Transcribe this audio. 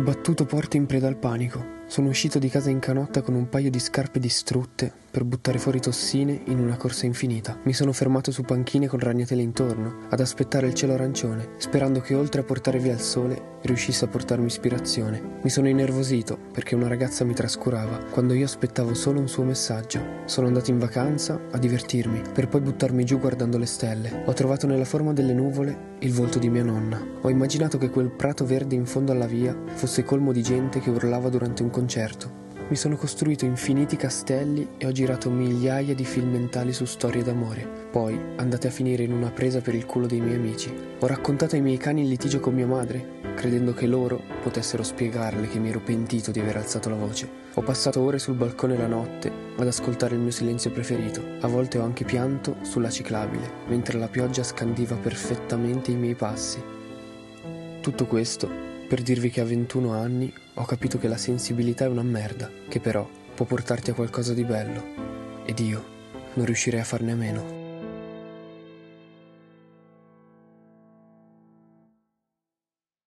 sbattuto porte in preda al panico. Sono uscito di casa in canotta con un paio di scarpe distrutte per buttare fuori tossine in una corsa infinita. Mi sono fermato su panchine con ragnatele intorno, ad aspettare il cielo arancione, sperando che oltre a portare via il sole, riuscisse a portarmi ispirazione. Mi sono innervosito perché una ragazza mi trascurava quando io aspettavo solo un suo messaggio. Sono andato in vacanza a divertirmi, per poi buttarmi giù guardando le stelle. Ho trovato nella forma delle nuvole il volto di mia nonna. Ho immaginato che quel prato verde in fondo alla via fosse colmo di gente che urlava durante un concerto. Mi sono costruito infiniti castelli e ho girato migliaia di film mentali su storie d'amore, poi andate a finire in una presa per il culo dei miei amici. Ho raccontato ai miei cani il litigio con mia madre, credendo che loro potessero spiegarle che mi ero pentito di aver alzato la voce. Ho passato ore sul balcone la notte ad ascoltare il mio silenzio preferito. A volte ho anche pianto sulla ciclabile, mentre la pioggia scandiva perfettamente i miei passi. Tutto questo per dirvi che a 21 anni ho capito che la sensibilità è una merda, che però può portarti a qualcosa di bello, ed io non riuscirei a farne a meno.